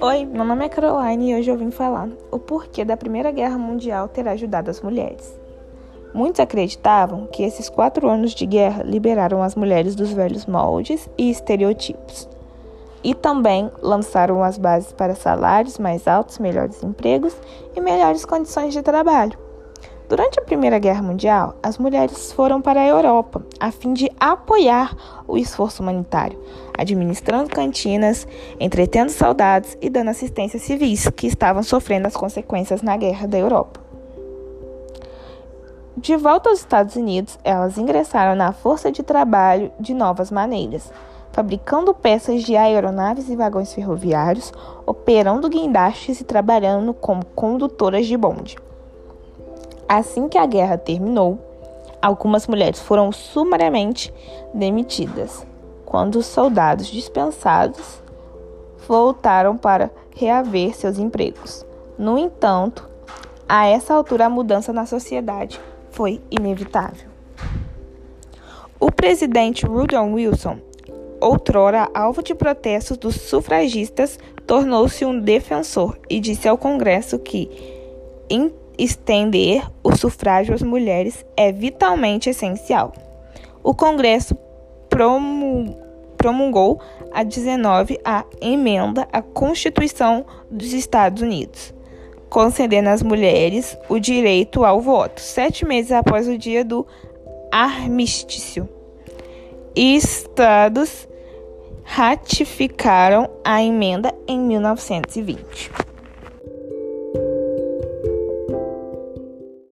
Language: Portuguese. Oi, meu nome é Caroline e hoje eu vim falar o porquê da Primeira Guerra Mundial ter ajudado as mulheres. Muitos acreditavam que esses 4 anos de guerra liberaram as mulheres dos velhos moldes e estereotipos e também lançaram as bases para salários mais altos, melhores empregos e melhores condições de trabalho. Durante a Primeira Guerra Mundial, as mulheres foram para a Europa a fim de apoiar o esforço humanitário, administrando cantinas, entretendo soldados e dando assistência a civis que estavam sofrendo as consequências na Guerra da Europa. De volta aos Estados Unidos, elas ingressaram na força de trabalho de novas maneiras, fabricando peças de aeronaves e vagões ferroviários, operando guindastes e trabalhando como condutoras de bonde. Assim que a guerra terminou, algumas mulheres foram sumariamente demitidas, quando os soldados dispensados voltaram para reaver seus empregos. No entanto, a essa altura a mudança na sociedade foi inevitável. O presidente Woodrow Wilson, outrora alvo de protestos dos sufragistas, tornou-se um defensor e disse ao Congresso que estender o sufrágio às mulheres é vitalmente essencial. O Congresso promulgou a 19 a emenda à Constituição dos Estados Unidos, concedendo às mulheres o direito ao voto 7 meses após o dia do armistício. Estados ratificaram a emenda em 1920.